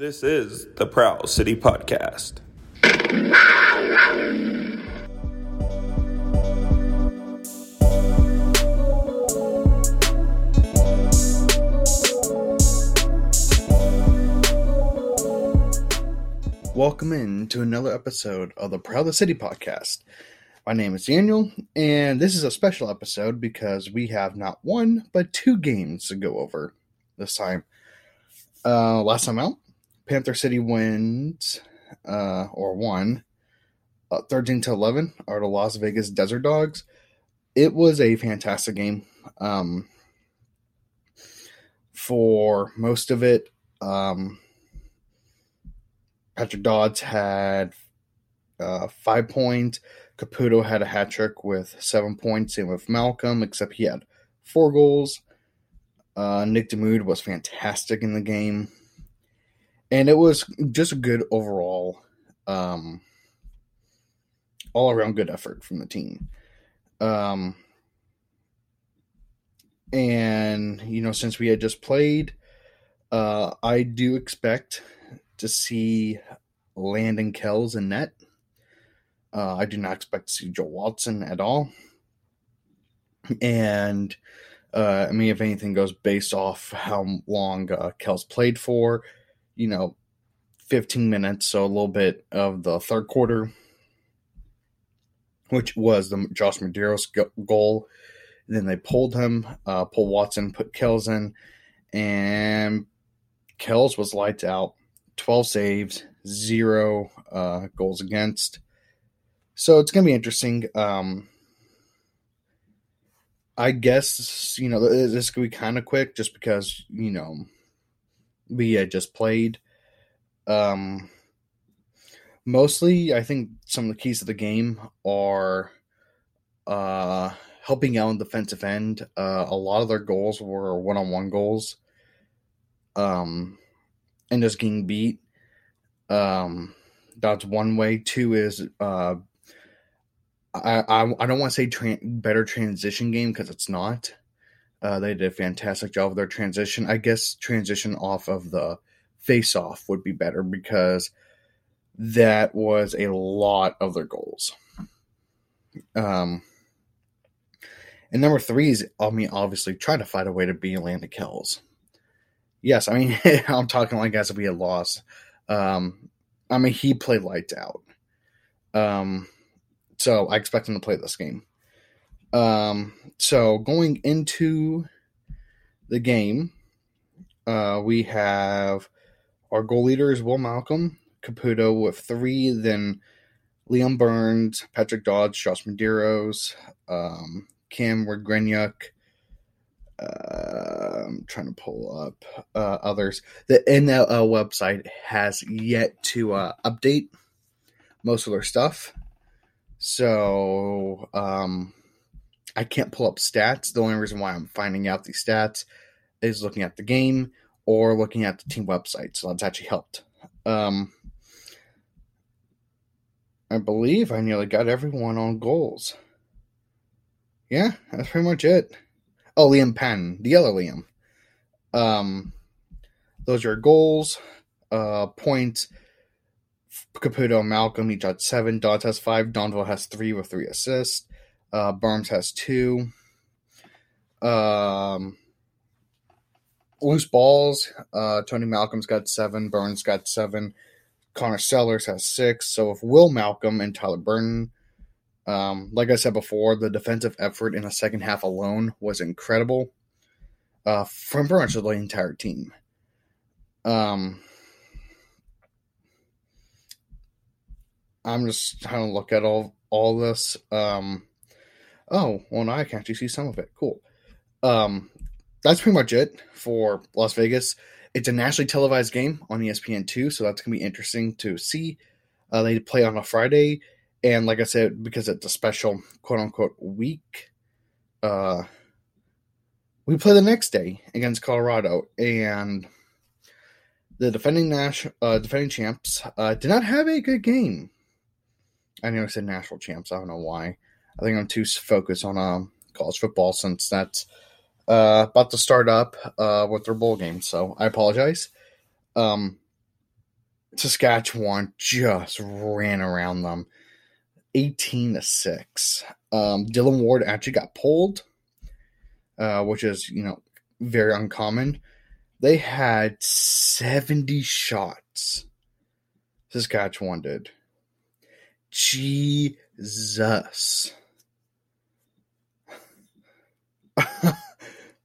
This is the Prowl City Podcast. Welcome in to another episode of the Prowl the City Podcast. My name is Daniel, and this is a special episode because we have not one, but two games to go over this time. Last time out, Panther City won 13-11 are the Las Vegas Desert Dogs. It was a fantastic game. For most of it, Patrick Dodds had 5 points. Caputo had a hat trick with 7 points. Same with Malcolm, except he had 4 goals. Nick DeMood was fantastic in the game. And it was just a good overall, all-around good effort from the team. And, you know, since we had just played, I do expect to see Landon Kells in net. I do not expect to see Joe Watson at all. And, I mean, if anything goes based off how long Kells played for, you know, 15 minutes, so a little bit of the third quarter, which was the Josh Medeiros goal. And then they pulled him, pulled Watson, put Kells in, and Kells was lights out, 12 saves, 0 goals against. So it's going to be interesting. I guess, you know, this could be kind of quick just because, you know, we had just played. Mostly, I think some of the keys of the game are helping out on the defensive end. A lot of their goals were one-on-one goals, and just getting beat. That's one way. Two is I don't want to say better transition game because it's not. They did a fantastic job of their transition. I guess transition off of the face-off would be better because that was a lot of their goals. And number three is, I mean, obviously try to find a way to beat Landon Kells. Yes, I mean, I'm talking like as if we had lost. I mean, he played lights out. So I expect him to play this game. So going into the game, we have our goal leader is Will Malcolm, Caputo with 3, then Liam Burns, Patrick Dodds, Josh Medeiros, Kim Wigrenyuk. I'm trying to pull up others. The NLL website has yet to update most of their stuff. So, I can't pull up stats. The only reason why I'm finding out these stats is looking at the game or looking at the team website. So that's actually helped. I believe I nearly got everyone on goals. Yeah, that's pretty much it. Oh, Liam Patton, the other Liam. Those are goals, points. Caputo and Malcolm each had 7. Dodds has 5. Donville has 3 with 3 assists. Burns has 2. Loose balls. Tony Malcolm's got 7. Burns got 7. Connor Sellers has 6. So if Will Malcolm and Tyler Burton, like I said before, the defensive effort in the second half alone was incredible from pretty much the entire team. I'm just trying to look at all this. Oh, well, now I can actually see some of it. Cool. That's pretty much it for Las Vegas. It's a nationally televised game on ESPN2, so that's going to be interesting to see. They play on a Friday, and like I said, because it's a special quote-unquote week, we play the next day against Colorado, and the defending champs did not have a good game. I know I said national champs. I don't know why. I think I'm too focused on college football since that's about to start up with their bowl game. So I apologize. Saskatchewan just ran around them 18-6. Dylan Ward actually got pulled, which is, you know, very uncommon. They had 70 shots. Saskatchewan did. Jesus.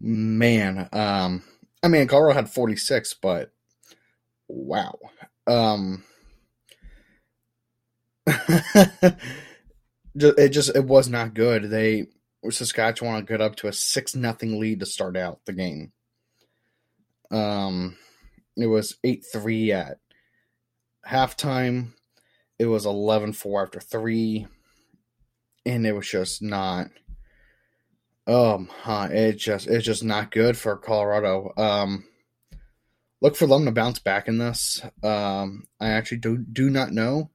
Man. I mean, Colorado had 46, but wow. It was not good. Saskatchewan got up to a 6-0 lead to start out the game. It was 8-3 at halftime. It was 11-4 after 3, and it was just not. It's just not good for Colorado. Look for them to bounce back in this. I actually do not know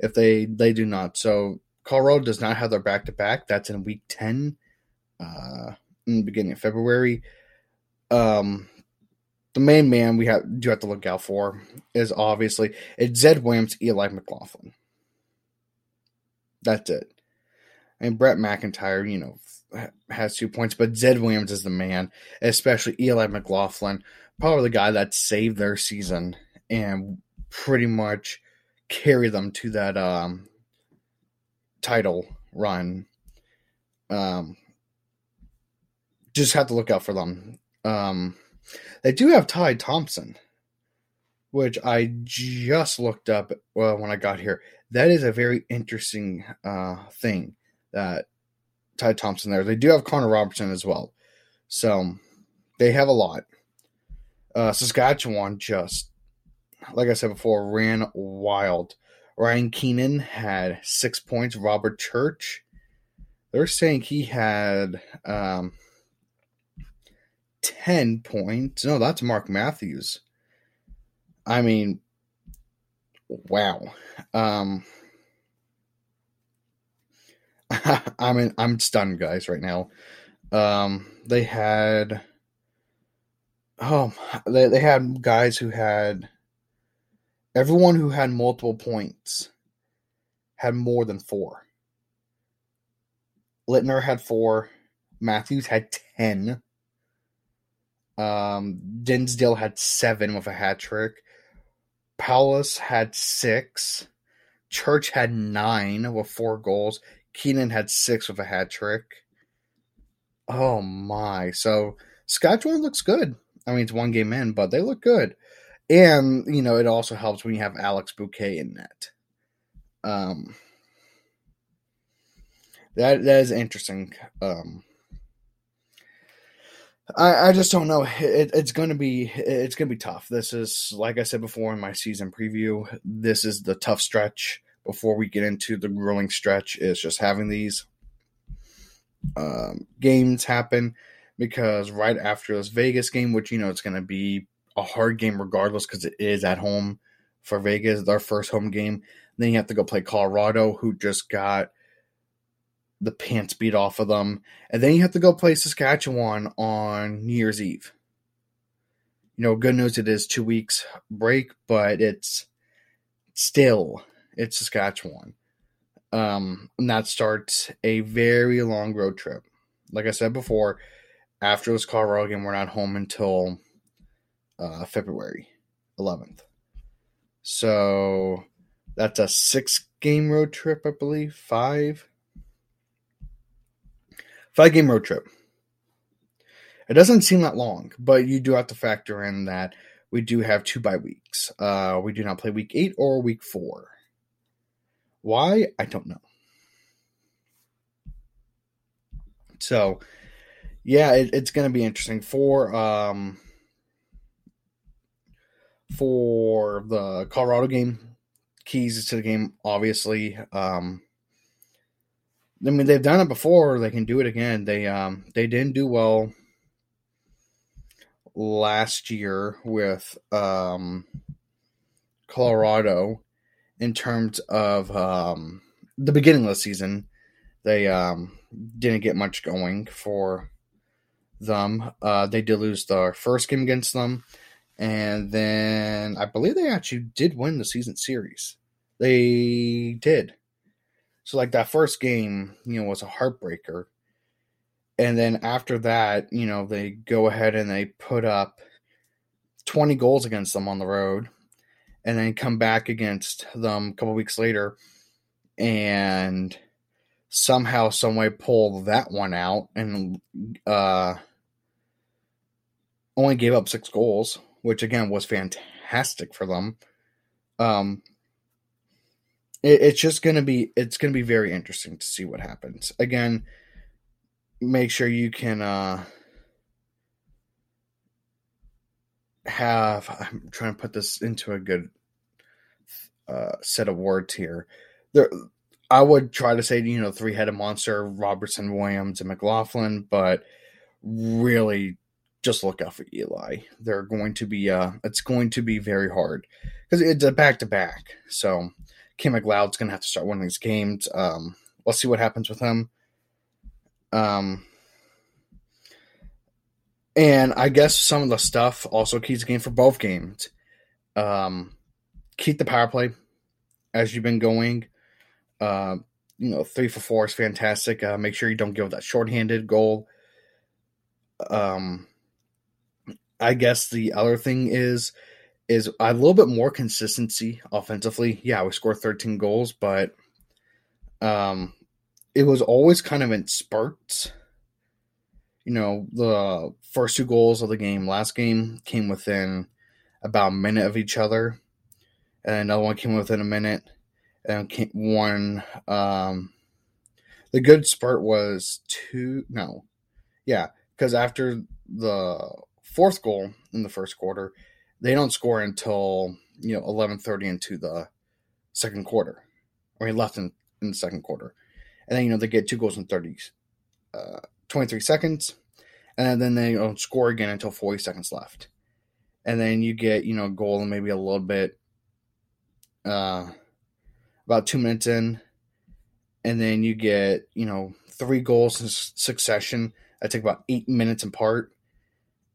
if they do not. So Colorado does not have their back-to-back. That's in week 10, in the beginning of February. The main man we have to look out for is obviously it's Zed Williams, Eli McLaughlin. That's it. And Brett McIntyre, you know, has 2 points, but Zed Williams is the man, especially Eli McLaughlin, probably the guy that saved their season and pretty much carried them to that title run. Just have to look out for them. They do have Ty Thompson, which I just looked up when I got here. That is a very interesting thing, that Ty Thompson there. They do have Connor Robertson as well. So they have a lot. Saskatchewan just, like I said before, ran wild. Ryan Keenan had 6 points. Robert Church, they're saying he had 10 points. No, that's Mark Matthews. I mean, wow. I mean, I'm stunned, guys, right now. They had... Oh, they had guys who had... Everyone who had multiple points had more than 4. Littner had 4. Matthews had 10. Dinsdale had 7 with a hat trick. Paulus had 6. Church had 9 with 4 goals. Keenan had 6 with a hat trick. Oh my. So Saskatchewan looks good. I mean, it's one game in, but they look good. And, you know, it also helps when you have Alex Bouquet in net. That is interesting. I just don't know. It's gonna be tough. This is, like I said before in my season preview, this is the tough stretch before we get into the grueling stretch. Is just having these games happen, because right after this Vegas game, which, you know, it's gonna be a hard game regardless because it is at home for Vegas, their first home game. Then you have to go play Colorado, who just got the pants beat off of them. And then you have to go play Saskatchewan on New Year's Eve. You know, good news, it is 2 weeks break, but it's Saskatchewan. And that starts a very long road trip. Like I said before, after this Colorado game, we're not home until February 11th. So that's a 6-game road trip, I believe. 5-game road trip. It doesn't seem that long, but you do have to factor in that we do have 2 bye weeks. We do not play week 8 or week 4. Why? I don't know. So, yeah, it's going to be interesting for the Colorado game. Keys to the game, obviously. I mean, they've done it before. They can do it again. They didn't do well last year with Colorado in terms of the beginning of the season. They didn't get much going for them. They did lose their first game against them. And then I believe they actually did win the season series. They did. So, like, that first game, you know, was a heartbreaker. And then after that, you know, they go ahead and they put up 20 goals against them on the road. And then come back against them a couple weeks later and somehow, some way pull that one out and only gave up 6 goals, which, again, was fantastic for them. It's just going to be – it's going to be very interesting to see what happens. Again, make sure you can have – I'm trying to put this into a good set of words here. I would try to say, you know, three-headed monster, Robertson, Williams, and McLaughlin, but really just look out for Eli. They're going to be it's going to be very hard because it's a back-to-back. So Kim McLeod's going to have to start one of these games. We'll see what happens with him. And I guess some of the stuff also keys the game for both games. Keep the power play as you've been going. You know, 3 for 4 is fantastic. Make sure you don't give that shorthanded goal. I guess the other thing is a little bit more consistency offensively. Yeah, we scored 13 goals, but it was always kind of in spurts. You know, the first 2 goals of the game, last game, came within about a minute of each other. And another one came within a minute. And one, the good spurt was 2. No, yeah, because after the 4th goal in the first quarter, they don't score until, you know, 11:30 into the second quarter, or left in the second quarter, and then, you know, they get 2 goals in 23 seconds, and then they don't score again until 40 seconds left, and then you get, you know, a goal and maybe a little bit. About 2 minutes in, and then you get, you know, 3 goals in succession. That take about 8 minutes in part.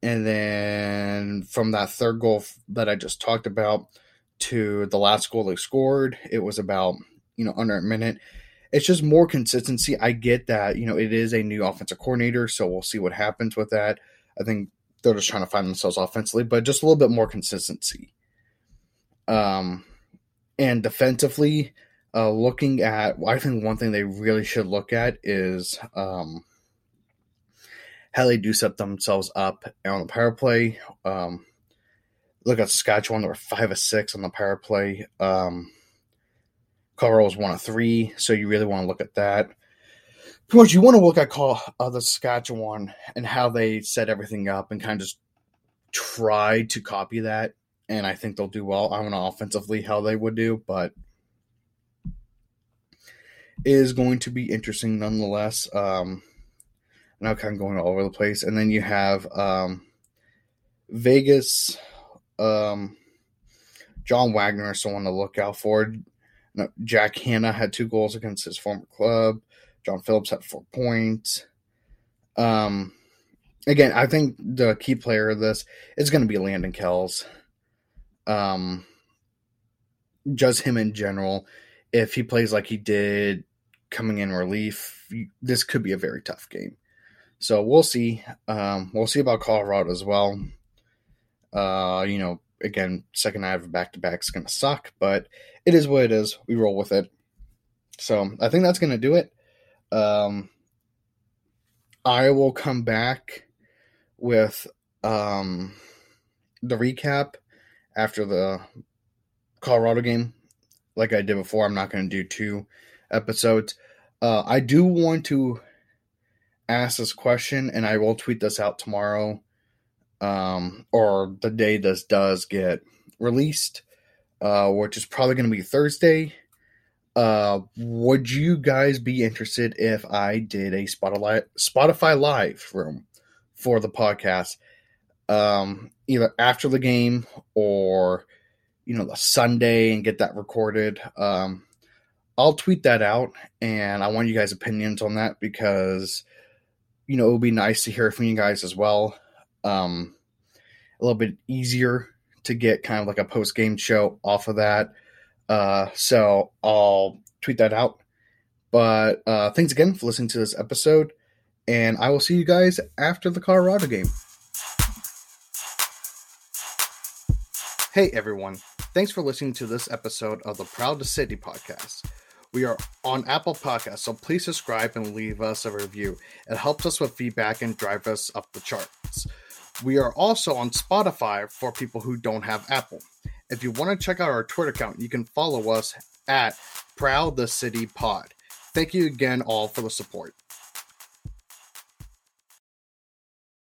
And then from that third goal that I just talked about to the last goal they scored, it was about, you know, under a minute. It's just more consistency. I get that, you know, it is a new offensive coordinator, so we'll see what happens with that. I think they're just trying to find themselves offensively, but just a little bit more consistency. And defensively, looking at, I think one thing they really should look at is how they do set themselves up on the power play. Look at Saskatchewan, they were 5 of 6 on the power play. Colorado was 1 of 3, so you really want to look at that. Of course, you want to look at the Saskatchewan and how they set everything up and kind of just try to copy that. And I think they'll do well. I don't know offensively how they would do, but it is going to be interesting nonetheless. Now kind of going all over the place. And then you have Vegas. John Wagner is someone to look out for. No, Jack Hanna had 2 goals against his former club. John Phillips had 4 points. Again, I think the key player of this is going to be Landon Kells. Just him in general. If he plays like he did coming in relief, this could be a very tough game. So we'll see. We'll see about Colorado as well. You know, again, second night of back-to-back is going to suck, but it is what it is. We roll with it. So I think that's going to do it. I will come back with the recap after the Colorado game. Like I did before, I'm not going to do 2 episodes. I do want to ask this question, and I will tweet this out tomorrow or the day this does get released, which is probably going to be Thursday. Would you guys be interested if I did a Spotify Live room for the podcast? Either after the game or, you know, the Sunday and get that recorded. I'll tweet that out, and I want you guys' opinions on that because, you know, it would be nice to hear from you guys as well. A little bit easier to get kind of like a post-game show off of that. So I'll tweet that out. But thanks again for listening to this episode, and I will see you guys after the Colorado game. Hey, everyone. Thanks for listening to this episode of the Prowl the City Podcast. We are on Apple Podcasts, so please subscribe and leave us a review. It helps us with feedback and drive us up the charts. We are also on Spotify for people who don't have Apple. If you want to check out our Twitter account, you can follow us at Prowl the City Pod. Thank you again all for the support.